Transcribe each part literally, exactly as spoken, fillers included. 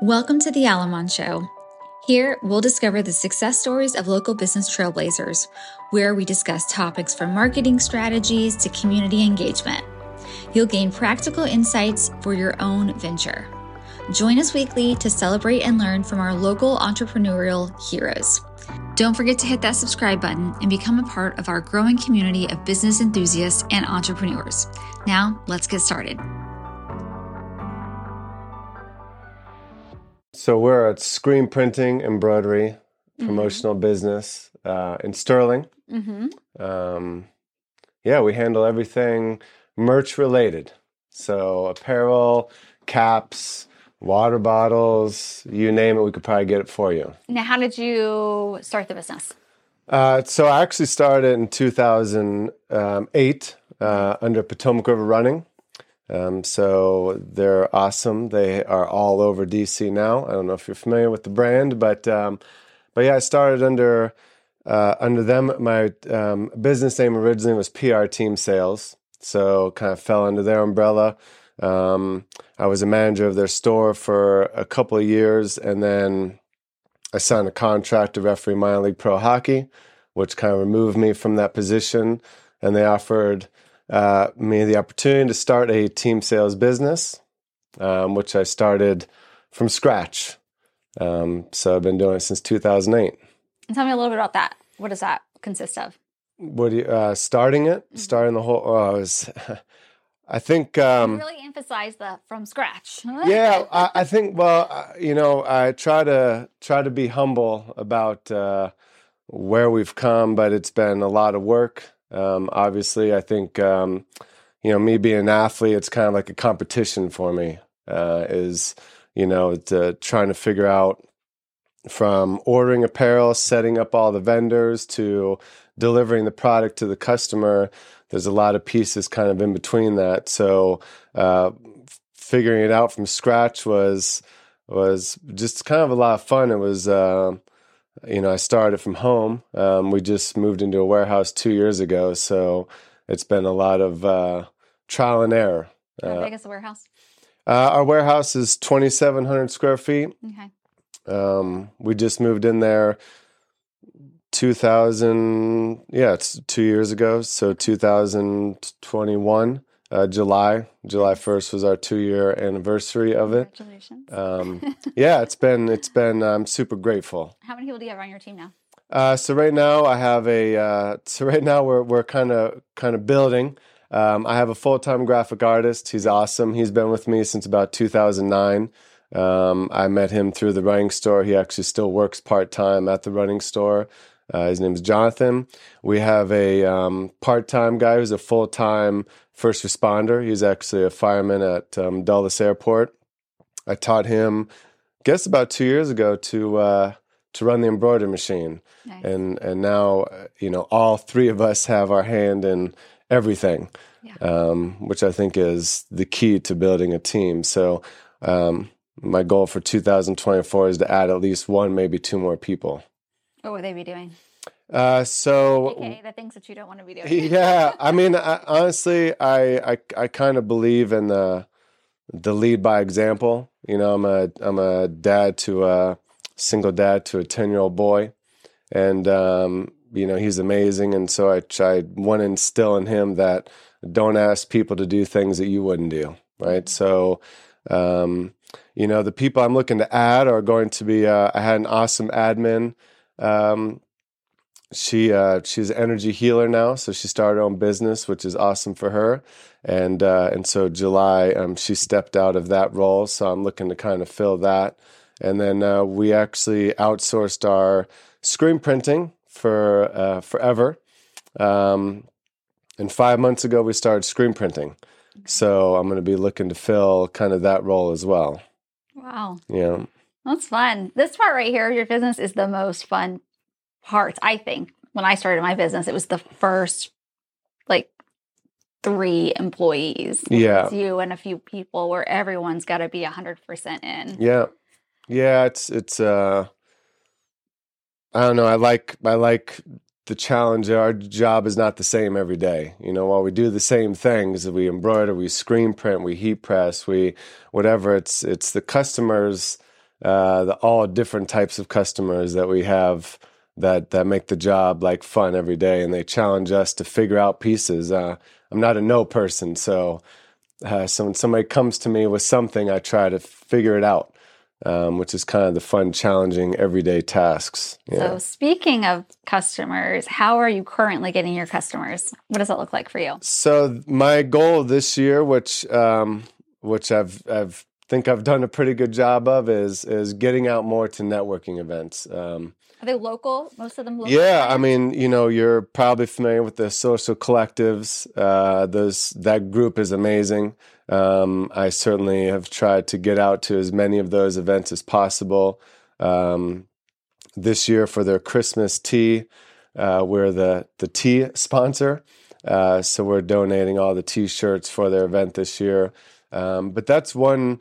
Welcome to The Alamon Show. Here, we'll discover the success stories of local business trailblazers, where we discuss topics from marketing strategies to community engagement. You'll gain practical insights for your own venture. Join us weekly to celebrate and learn from our local entrepreneurial heroes. Don't forget to hit that subscribe button and become a part of our growing community of business enthusiasts and entrepreneurs. Now, let's get started. So we're at Screen Printing, Embroidery, Promotional mm-hmm. Business uh, in Sterling. Mm-hmm. Um, yeah, we handle everything merch related. So apparel, caps, water bottles, you name it, we could probably get it for you. Now, how did you start the business? Uh, so I actually started in two thousand eight uh, under Potomac River Running. Um, so they're awesome. They are all over D C now. I don't know if you're familiar with the brand, but um, but yeah, I started under uh, under them. My um, business name originally was P R Team Sales, so kind of fell under their umbrella. Um, I was a manager of their store for a couple of years, and then I signed a contract to referee minor league pro hockey, which kind of removed me from that position, and they offered Uh, me the opportunity to start a team sales business, um, which I started from scratch. Um, so I've been doing it since two thousand eight. And tell me a little bit about that. What does that consist of? What do you, uh, starting it, mm-hmm. starting the whole, oh, I was, I think, um, you really emphasize the from scratch. yeah. I, I think, well, I, you know, I try to try to be humble about, uh, where we've come, but it's been a lot of work. Um, obviously, I think, um, you know, me being an athlete, it's kind of like a competition for me, uh, is, you know, to, trying to figure out from ordering apparel, setting up all the vendors to delivering the product to the customer. There's a lot of pieces kind of in between that. So uh, figuring it out from scratch was was just kind of a lot of fun. It was uh You know, I started from home. Um, we just moved into a warehouse two years ago, so it's been a lot of uh, trial and error. How uh, big is the warehouse? Uh, our warehouse is twenty-seven hundred square feet. Okay. Um, we just moved in there two thousand, yeah, it's two years ago, so two thousand twenty-one, uh, July. July first was our two-year anniversary of it. Congratulations. Um, yeah, it's been, it's been, I'm super grateful. How many people do you have on your team now? Uh, so right now I have a, uh, so right now we're, we're kind of, kind of building. Um, I have a full-time graphic artist. He's awesome. He's been with me since about two thousand nine. Um, I met him through the running store. He actually still works part-time at the running store. Uh, his name is Jonathan. We have a um, part-time guy who's a full-time first responder. He's actually a fireman at um, Dulles Airport. I taught him, I guess about two years ago, to uh, to run the embroidery machine. Nice. And and now, you know, all three of us have our hand in everything, yeah. um, which I think is the key to building a team. So um, my goal for two thousand twenty-four is to add at least one, maybe two more people. What would they be doing? Uh, so okay, the things that you don't want to be doing. yeah, I mean, I, honestly, I I, I kind of believe in the the lead by example. You know, I'm a I'm a dad to a single dad to a ten-year-old boy, and um, you know he's amazing, and so I I want to instill in him that don't ask people to do things that you wouldn't do, right? So. Um, you know, the people I'm looking to add are going to be. Uh, I had an awesome admin. Um, she, uh, she's an energy healer now. So she started her own business, which is awesome for her. And, uh, and so July, um, she stepped out of that role. So I'm looking to kind of fill that. And then, uh, we actually outsourced our screen printing for, uh, forever. Um, and five months ago we started screen printing. So I'm going to be looking to fill kind of that role as well. Wow. Yeah. That's fun. This part right here, your business is the most fun part, I think. When I started my business, it was the first, like, three employees. Yeah. It's you and a few people where everyone's got to be one hundred percent in. Yeah. Yeah, it's, it's uh, I don't know. I like, I like the challenge. Our job is not the same every day. You know, while we do the same things, we embroider, we screen print, we heat press, we, whatever, it's, it's the customer's uh, the all different types of customers that we have that that make the job like fun every day, and they challenge us to figure out pieces. Uh, I'm not a no person, so uh, so when somebody comes to me with something, I try to figure it out, um, which is kind of the fun, challenging everyday tasks. Yeah. So speaking of customers, how are you currently getting your customers? What does that look like for you? So my goal this year, which um, which I've I've think I've done a pretty good job of, is is getting out more to networking events. Um, Are they local? Most of them local? Yeah, I mean, you know, you're probably familiar with the social collectives. Uh, those that group is amazing. Um, I certainly have tried to get out to as many of those events as possible. Um, this year for their Christmas tea, uh, we're the, the tea sponsor. Uh, so we're donating all the T-shirts for their event this year. Um, but that's one...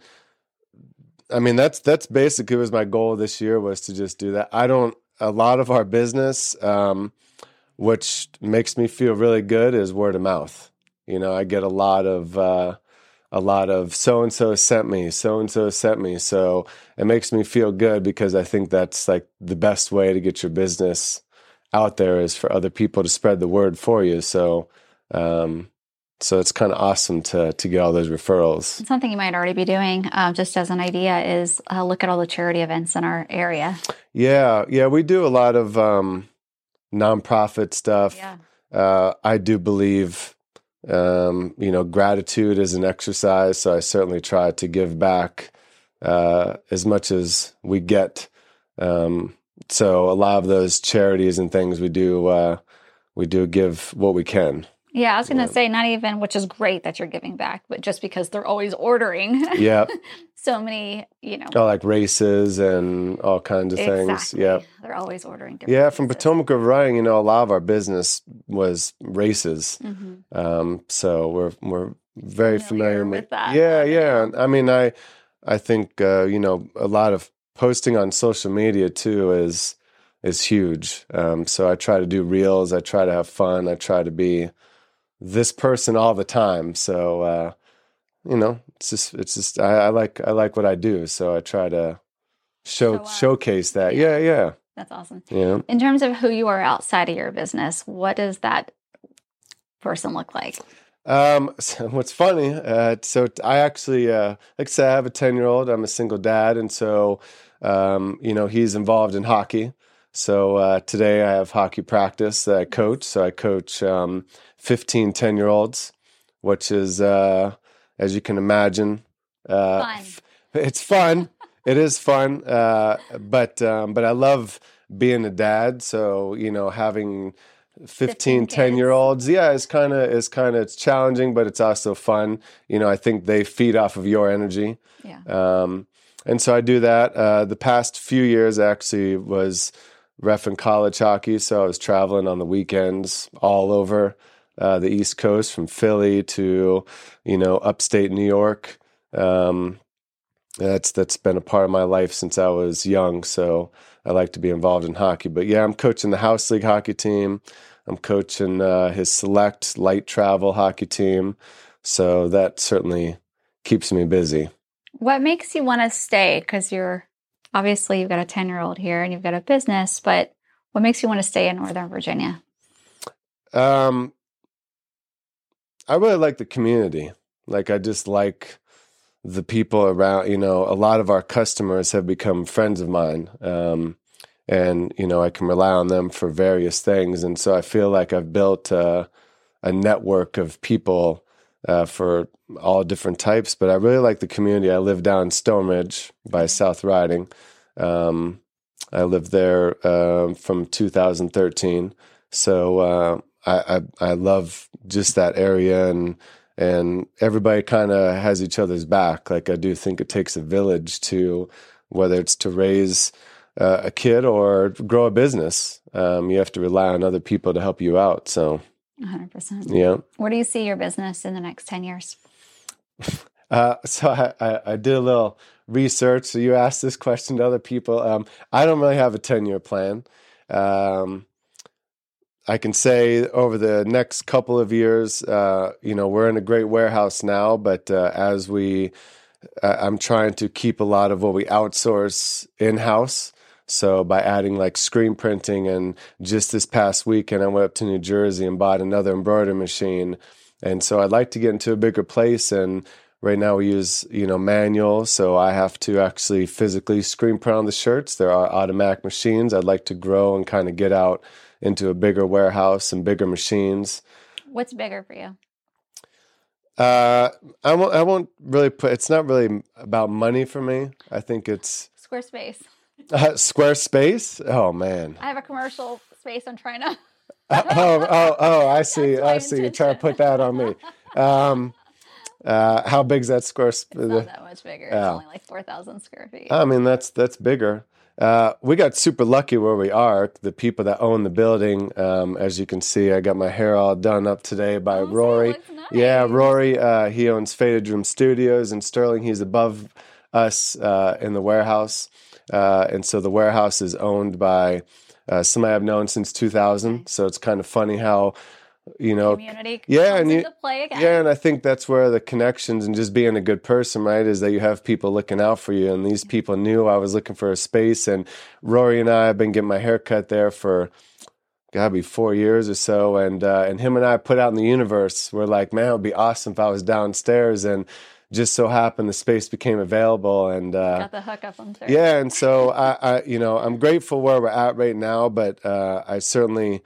I mean, that's that's basically was my goal this year, was to just do that. I don't... A lot of our business, um, which makes me feel really good, is word of mouth. You know, I get a lot of uh, a lot of so and so sent me, so and so sent me. So it makes me feel good, because I think that's like the best way to get your business out there, is for other people to spread the word for you. So um, so it's kind of awesome to to get all those referrals. Something you might already be doing, um, just as an idea, is uh, look at all the charity events in our area. Yeah, yeah, we do a lot of um, nonprofit stuff. Yeah. Uh, I do believe, um, you know, gratitude is an exercise, so I certainly try to give back uh, as much as we get. Um, so a lot of those charities and things we do, uh, we do give what we can. Yeah, I was going to yeah. say, not even, which is great that you're giving back, but just because they're always ordering. Yeah. So many, you know. Oh, like races and all kinds of exactly. things. Yeah. They're always ordering different Yeah, from races. Potomac River Running, you know, a lot of our business was races. Mm-hmm. Um, so we're we're very familiar, familiar with that. Yeah, yeah. I mean, I I think, uh, you know, a lot of posting on social media, too, is is huge. Um, so I try to do reels. I try to have fun. I try to be this person all the time. So, uh, you know, it's just, it's just, I, I like, I like what I do. So I try to show, so, uh, showcase that. Yeah. Yeah. yeah. That's awesome. Yeah. In terms of who you are outside of your business, what does that person look like? Um, so what's funny. Uh, so I actually, uh, like I said, I have a ten year old, I'm a single dad. And so, um, you know, he's involved in hockey. So uh, today I have hockey practice that I coach. So I coach um, fifteen ten-year-olds, which is, uh, as you can imagine, uh, fun. F- it's fun. It is fun. Uh, but um, but I love being a dad. So, you know, having fifteen ten-year-olds, yeah, it's kind of it's kind of it's challenging, but it's also fun. You know, I think they feed off of your energy. Yeah. Um, and so I do that. Uh, the past few years, I actually was ref in college hockey, so I was traveling on the weekends all over uh, the East Coast, from Philly to, you know, upstate New York. Um, that's that's been a part of my life since I was young, so I like to be involved in hockey. But yeah, I'm coaching the House League hockey team. I'm coaching uh, his select light travel hockey team, so that certainly keeps me busy. What makes you want to stay? Because you're obviously you've got a ten-year-old here and you've got a business, but what makes you want to stay in Northern Virginia? Um, I really like the community. Like, I just like the people around. You know, a lot of our customers have become friends of mine, um, and you know, I can rely on them for various things. And so I feel like I've built a, a network of people uh, for all different types, but I really like the community. I live down Stone Ridge by South Riding. Um, I lived there uh, from two thousand thirteen. So uh, I, I I love just that area, and and everybody kind of has each other's back. Like, I do think it takes a village to, whether it's to raise uh, a kid or grow a business, um, you have to rely on other people to help you out. So one hundred percent. Yeah. Where do you see your business in the next ten years? Uh, so I, I, I did a little research. So you asked this question to other people. Um, I don't really have a ten-year plan. Um, I can say over the next couple of years, uh, you know, we're in a great warehouse now, but uh, as we I'm trying to keep a lot of what we outsource in-house. So by adding like screen printing, and just this past weekend, I went up to New Jersey and bought another embroidery machine. And so I'd like to get into a bigger place. And right now we use, you know, manual. So I have to actually physically screen print on the shirts. There are automatic machines. I'd like to grow and kind of get out into a bigger warehouse and bigger machines. What's bigger for you? Uh, I won't, I won't really put, it's not really about money for me. I think it's Squarespace. Uh, Squarespace? Oh man. I have a commercial space I'm trying to. uh, oh, oh, oh, I see. I see. Intention. You're trying to put that on me. Um, uh, how big's that Squarespace? It's not that much bigger. It's oh. only like four thousand square feet. I mean, that's, that's bigger. Uh, we got super lucky where we are. The people that own the building, um, as you can see, I got my hair all done up today by oh, Rory. So nice. Yeah, Rory, uh, he owns Faded Room Studios in Sterling. He's above us uh, in the warehouse. Uh, and so the warehouse is owned by uh, somebody I've known since two thousand. So it's kind of funny how, you know, community yeah, and you, play again. Yeah, and I think that's where the connections and just being a good person, right, is that you have people looking out for you. And these people knew I was looking for a space. And Rory and I have been getting my hair cut there for, gotta be four years or so. And uh, and him and I put out in the universe, we're like, man, it would be awesome if I was downstairs. And just so happened the space became available, and uh, got the hookup on Thursday. Yeah, and so I, I, you know, I'm grateful where we're at right now, but uh, I certainly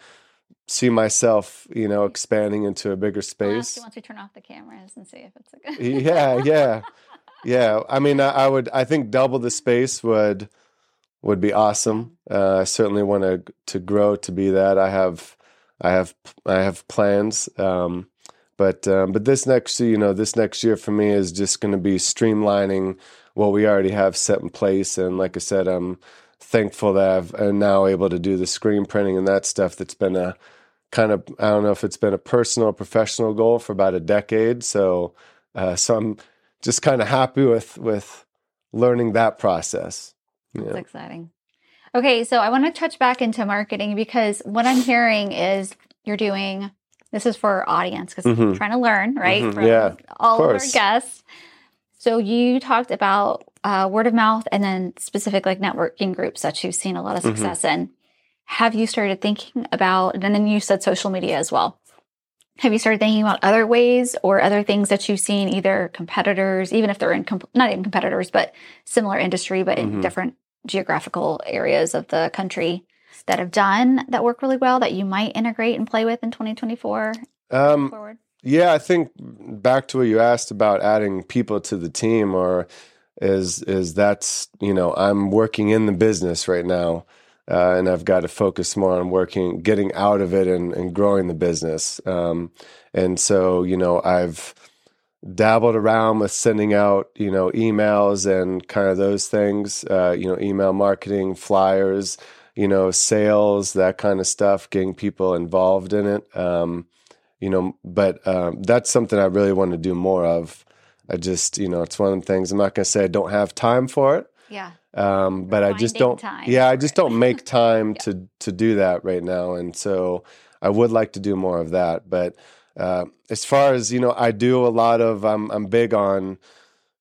see myself, you know, expanding into a bigger space. Once we turn off the cameras and see if it's a good. Yeah, yeah, yeah. I mean, I, I would, I think double the space would would be awesome. Uh, I certainly want to to grow to be that. I have, I have, I have plans. Um, But um, but this next year, you know, this next year for me is just going to be streamlining what we already have set in place. And like I said, I'm thankful that I'm now able to do the screen printing and that stuff. That's been a kind of, I don't know if it's been a personal or professional goal for about a decade. So uh, so I'm just kind of happy with, with learning that process. That's yeah. exciting. Okay, so I want to touch back into marketing, because what I'm hearing is you're doing... This is for our audience, because mm-hmm. we're trying to learn, right? Mm-hmm. From yeah, all of, of our guests. So you talked about uh, word of mouth, and then specific like networking groups that you've seen a lot of success mm-hmm. in. Have you started thinking about, and then you said social media as well. Have you started thinking about other ways or other things that you've seen, either competitors, even if they're in comp- not even competitors, but similar industry, but mm-hmm. in different geographical areas of the country, that have done that work really well that you might integrate and play with in twenty twenty-four? Um, forward? Yeah, I think back to what you asked about adding people to the team, or is is that's, you know, I'm working in the business right now, uh, and I've got to focus more on working, getting out of it and, and growing the business. Um, and so, you know, I've dabbled around with sending out, you know, emails and kind of those things, uh, you know, email marketing, flyers, you know, sales, that kind of stuff, getting people involved in it. Um, you know, but um, that's something I really want to do more of. I just, you know, it's one of the things, I'm not going to say I don't have time for it. Yeah. Um, but Finding I just don't, yeah, I just it. don't make time yeah. to, to do that right now. And so I would like to do more of that. But uh, as far as, you know, I do a lot of, I'm, I'm big on,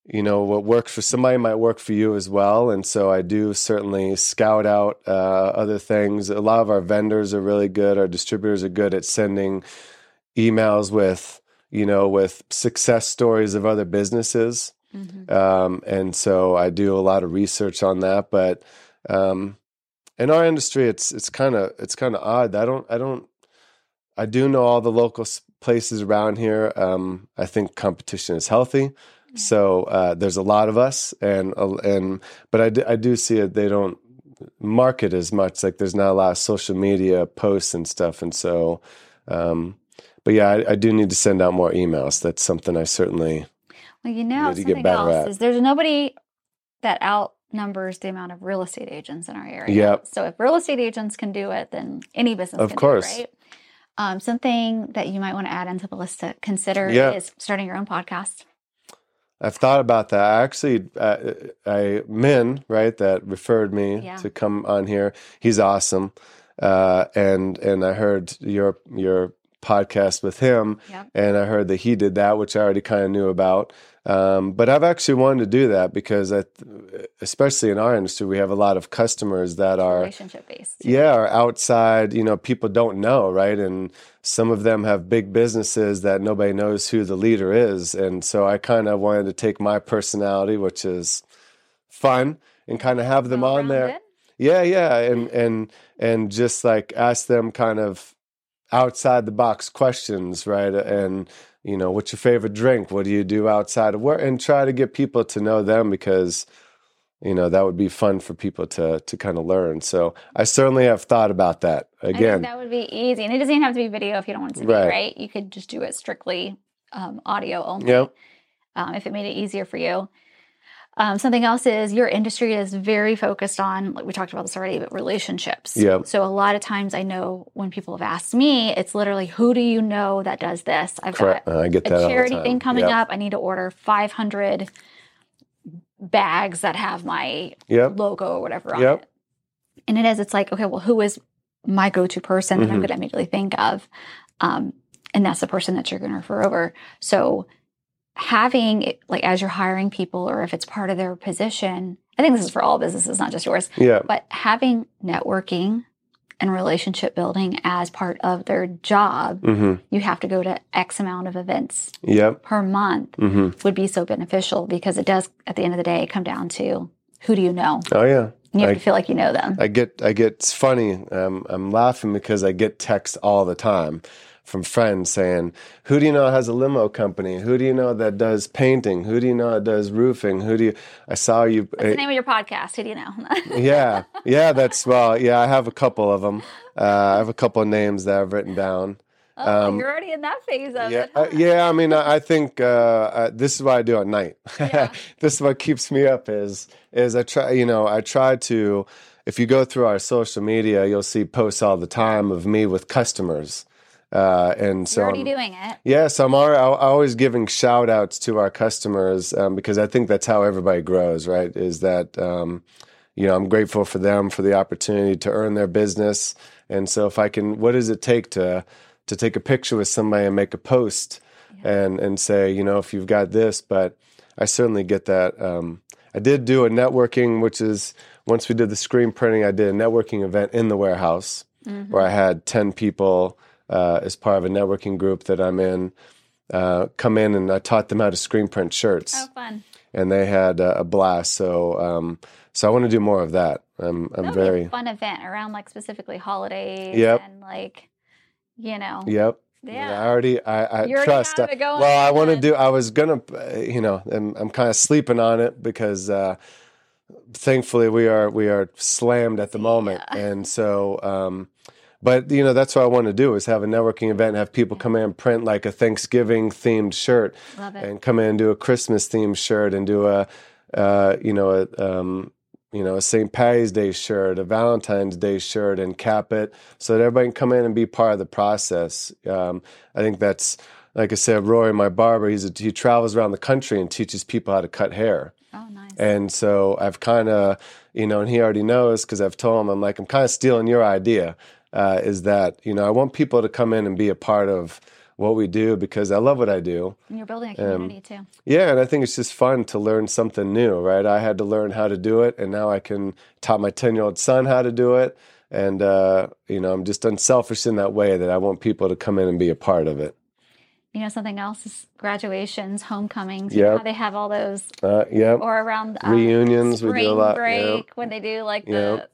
you know, what works for somebody might work for you as well. And so I do certainly scout out uh, other things. A lot of our vendors are really good. Our distributors are good at sending emails with, you know, with success stories of other businesses. Mm-hmm. Um, and so I do a lot of research on that. But um, in our industry, it's it's kind of it's kind of odd. I don't I don't I do know all the local places around here. Um, I think competition is healthy. So uh, there's a lot of us, and and but I do, I do see it. They don't market as much. Like there's not a lot of social media posts and stuff. And so, um, but yeah, I, I do need to send out more emails. That's something I certainly well, you know, need to get better else at. Is there's nobody that outnumbers the amount of real estate agents in our area. Yep. So if real estate agents can do it, then any business of can course. do it, right? Um, something that you might want to add into the list to consider yep. is starting your own podcast. I've thought about that. I actually, uh, I Min, right, that referred me yeah. to come on here. He's awesome, uh, and and I heard your your podcast with him. Yep. And I heard that he did that, which I already kind of knew about. Um, but I've actually wanted to do that because, I, especially in our industry, we have a lot of customers that are relationship based. Yeah, are outside. You know, people don't know, right? And some of them have big businesses that nobody knows who the leader is. And so I kind of wanted to take my personality, which is fun, and kind of have them All on there. It. Yeah, yeah, and and and just like ask them kind of outside the box questions, right? And you know, what's your favorite drink? What do you do outside of work? And try to get people to know them because, you know, that would be fun for people to to kind of learn. So I certainly have thought about that. Again, I think that would be easy. And it doesn't even have to be video if you don't want it to be, right? right? You could just do it strictly um, audio only, yep. um, if it made it easier for you. Um, something else is your industry is very focused on, like we talked about this already, but relationships. Yep. So a lot of times I know when people have asked me, it's literally, who do you know that does this? I've Correct. got uh, I get that a charity thing coming yep. up. I need to order five hundred bags that have my yep. logo or whatever on yep. it. And it is, it's like, okay, well, who is my go-to person mm-hmm. that I'm going to immediately think of? Um, and that's the person that you're going to refer over. So having, like, as you're hiring people or if it's part of their position, I think this is for all businesses, not just yours, yeah. but having networking and relationship building as part of their job, mm-hmm. you have to go to X amount of events yep. per month mm-hmm. would be so beneficial because it does, at the end of the day, come down to who do you know? Oh, yeah. You have I, to feel like you know them. I get, I get, it's funny. Um, I'm laughing because I get texts all the time from friends saying, who do you know has a limo company? Who do you know that does painting? Who do you know that does roofing? Who do you, I saw you. What's uh, the name of your podcast? Who do you know? yeah. Yeah, that's, well, yeah, I have a couple of them. Uh, I have a couple of names that I've written down. Oh, um, you're already in that phase of yeah, it. Huh? Uh, yeah, I mean, I, I think uh, I, this is what I do at night. Yeah. This is what keeps me up is, is I try, you know, I try to, if you go through our social media, you'll see posts all the time of me with customers. Uh, and so You're already I'm, doing it. Yeah, so I'm already, I'm always giving shout outs to our customers um, because I think that's how everybody grows, right? Is that, um, you know, I'm grateful for them for the opportunity to earn their business. And so if I can, what does it take to to take a picture with somebody and make a post yeah. and, and say, you know, if you've got this, but I certainly get that. Um, I did do a networking, which is once we did the screen printing, I did a networking event in the warehouse mm-hmm. where I had ten people Uh, as part of a networking group that I'm in, uh, come in and I taught them how to screen print shirts. Oh, fun. And they had uh, a blast. So um, so I want to do more of that. I'm, I'm that would very... be a fun event around like specifically holidays yep. and like, you know. Yep. Yeah. I already, I, I You're trust. Already I, well, I want to do, I was going to, you know, I'm, I'm kind of sleeping on it because uh, thankfully we are, we are slammed at the moment. Yeah. And so... Um, But, you know, that's what I want to do is have a networking event, have people come in and print like a Thanksgiving-themed shirt. Love it. And come in and do a Christmas-themed shirt and do a, uh, you know, a, um, you know, a Saint Patty's Day shirt, a Valentine's Day shirt, and cap it so that everybody can come in and be part of the process. Um, I think that's, like I said, Rory, my barber, he's a, he travels around the country and teaches people how to cut hair. Oh, nice. And so I've kind of, you know, and he already knows because I've told him, I'm like, I'm kind of stealing your idea. Uh, is that, you know, I want people to come in and be a part of what we do because I love what I do. And you're building a community um, too. Yeah, and I think it's just fun to learn something new, right? I had to learn how to do it, and now I can taught my ten-year-old son how to do it. And, uh, you know, I'm just unselfish in that way that I want people to come in and be a part of it. You know, something else is graduations, homecomings. Yeah, you know, they have all those. Uh, yeah. Or around um, reunions, spring we do a lot. Break, yep. When they do like yep. the...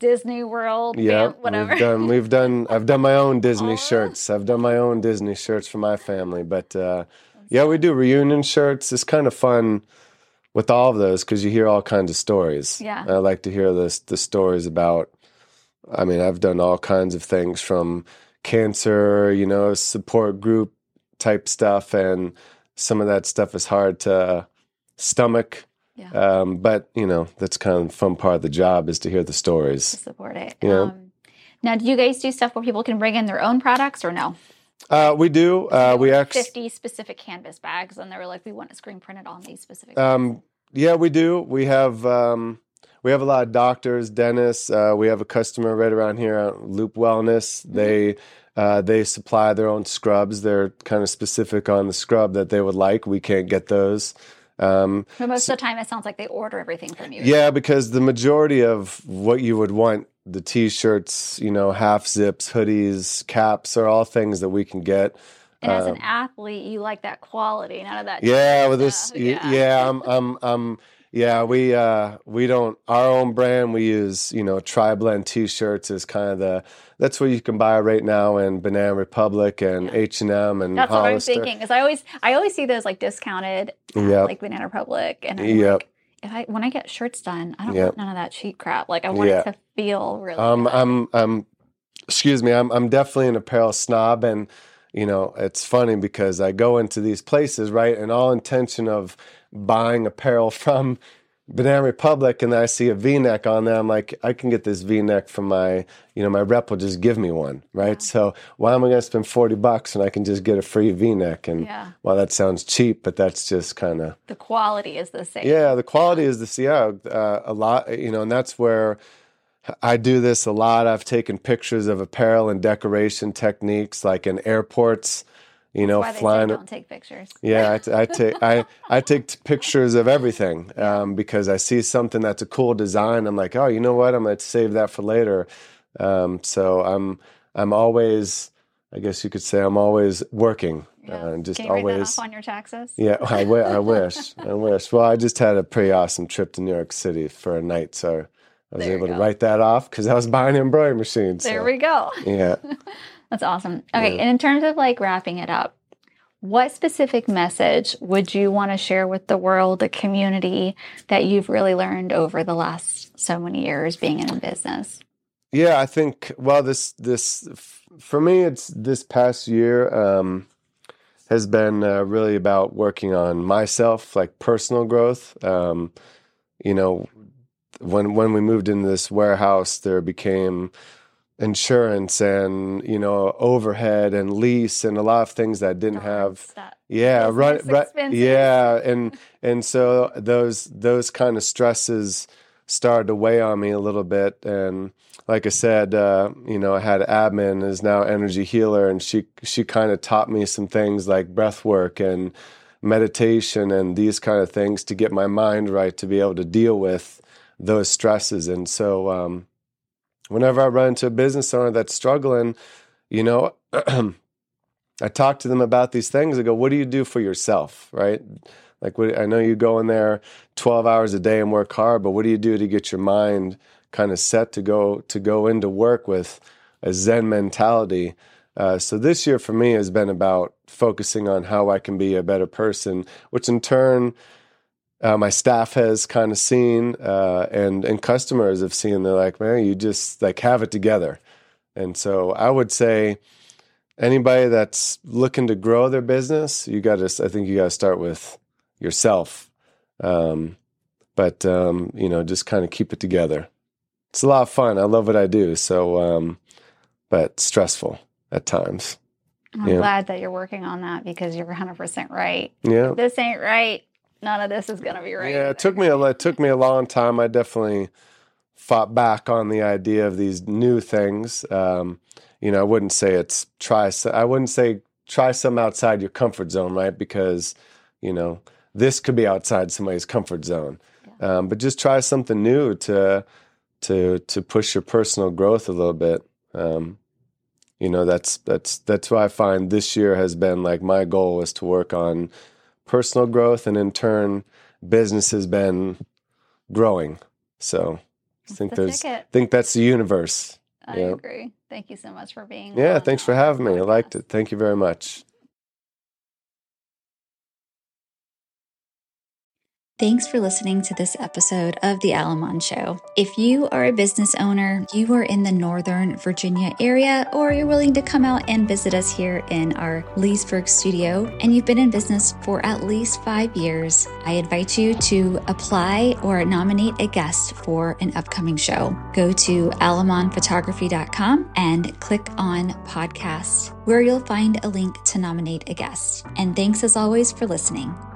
Disney World, yeah, whatever. We've done, we've done. I've done my own Disney oh. shirts. I've done my own Disney shirts for my family. But uh, yeah, we do reunion shirts. It's kind of fun with all of those because you hear all kinds of stories. Yeah, I like to hear the the stories about. I mean, I've done all kinds of things from cancer, you know, support group type stuff, and some of that stuff is hard to stomach. Yeah. Um, but, you know, that's kind of the fun part of the job is to hear the stories. To support it. You know? um, now, do you guys do stuff where people can bring in their own products or no? Uh, we do. Uh, we actually fifty specific canvas bags, and they were like, we want to screen print it on these specific um, bags. Yeah, we do. We have um, we have a lot of doctors, dentists. Uh, we have a customer right around here, Loop Wellness. Mm-hmm. They Uh, they supply their own scrubs. They're kind of specific on the scrub that they would like. We can't get those. Um, but most so, of the time, it sounds like they order everything from you. Yeah, because the majority of what you would want, the T-shirts, you know, half zips, hoodies, caps, are all things that we can get. And um, as an athlete, you like that quality, none of that. Yeah, with this, yeah. yeah, I'm, I'm, I'm, yeah. We, uh, we don't our own brand. We use, you know, tri-blend T-shirts is kind of the. That's what you can buy right now in Banana Republic and H and M and that's Hollister. What I'm thinking. Because I always, I always see those like discounted, um, yep. like Banana Republic, and I'm yep. like, if I when I get shirts done, I don't yep. want none of that cheap crap. Like I want yep. it to feel really. Um, good. I'm, I'm, excuse me. I'm, I'm definitely an apparel snob, and you know, it's funny because I go into these places, right, and all intention of buying apparel from Banana Republic, and then I see a V-neck on there. I'm like, I can get this V-neck from my, you know, my rep will just give me one, right? Yeah. So why am I going to spend forty bucks when I can just get a free V-neck? And yeah. well, that sounds cheap, but that's just kind of the quality is the same. Yeah, the quality yeah. is the same. Yeah, uh, a lot, you know, and that's where I do this a lot. I've taken pictures of apparel and decoration techniques, like in airports. You know, that's why flying. They don't take pictures. Yeah, I, I take I I take pictures of everything um, because I see something that's a cool design. I'm like, oh, you know what? I'm gonna save that for later. Um, so I'm I'm always, I guess you could say, I'm always working. Yeah. Uh, just Can you always write that off on your taxes? Yeah, I, w- I wish. I wish. Well, I just had a pretty awesome trip to New York City for a night, so I was there able to write that off because I was buying embroidery machines. There so. we go. Yeah. That's awesome. Okay, yeah. And in terms of like wrapping it up, what specific message would you want to share with the world, the community, that you've really learned over the last so many years being in business? Yeah, I think, well, this, this for me, it's this past year um, has been uh, really about working on myself, like personal growth. Um, you know, when when we moved into this warehouse, there became insurance and, you know, overhead and lease and a lot of things that I didn't have. Yeah, right, right, yeah, and and so those those kind of stresses started to weigh on me a little bit. And like I said, uh, you know, I had admin is now energy healer, and she she kind of taught me some things like breath work and meditation and these kind of things to get my mind right to be able to deal with those stresses. And so um whenever I run into a business owner that's struggling, you know, I talk to them about these things. I go, what do you do for yourself, right? Like, what, I know you go in there twelve hours a day and work hard, but what do you do to get your mind kind of set to go to go into work with a Zen mentality? Uh, so this year for me has been about focusing on how I can be a better person, which in turn Uh, my staff has kind of seen, uh, and and customers have seen. They're like, man, you just like have it together. And so I would say, anybody that's looking to grow their business, you got to. I think you got to start with yourself. Um, but um, you know, just kind of keep it together. It's a lot of fun. I love what I do. So, um, but stressful at times. I'm yeah. glad that you're working on that because you're one hundred percent right. Yeah, if this ain't right, none of this is going to be right. Yeah, it took me a it took me a long time. I definitely fought back on the idea of these new things. Um, you know, I wouldn't say it's try. I wouldn't say try some outside your comfort zone, right? Because you know this could be outside somebody's comfort zone. Yeah. Um, but just try something new to to to push your personal growth a little bit. Um, you know, that's that's that's what I find this year has been like my goal is to work on personal growth, and in turn, business has been growing. So I think the there's, ticket. think that's the universe. I yeah. agree. Thank you so much for being. Yeah, thanks for having me. Podcast. I liked it. Thank you very much. Thanks for listening to this episode of The Alamon Show. If you are a business owner, you are in the Northern Virginia area, or you're willing to come out and visit us here in our Leesburg studio, and you've been in business for at least five years, I invite you to apply or nominate a guest for an upcoming show. Go to alamon photography dot com and click on podcast, where you'll find a link to nominate a guest. And thanks as always for listening.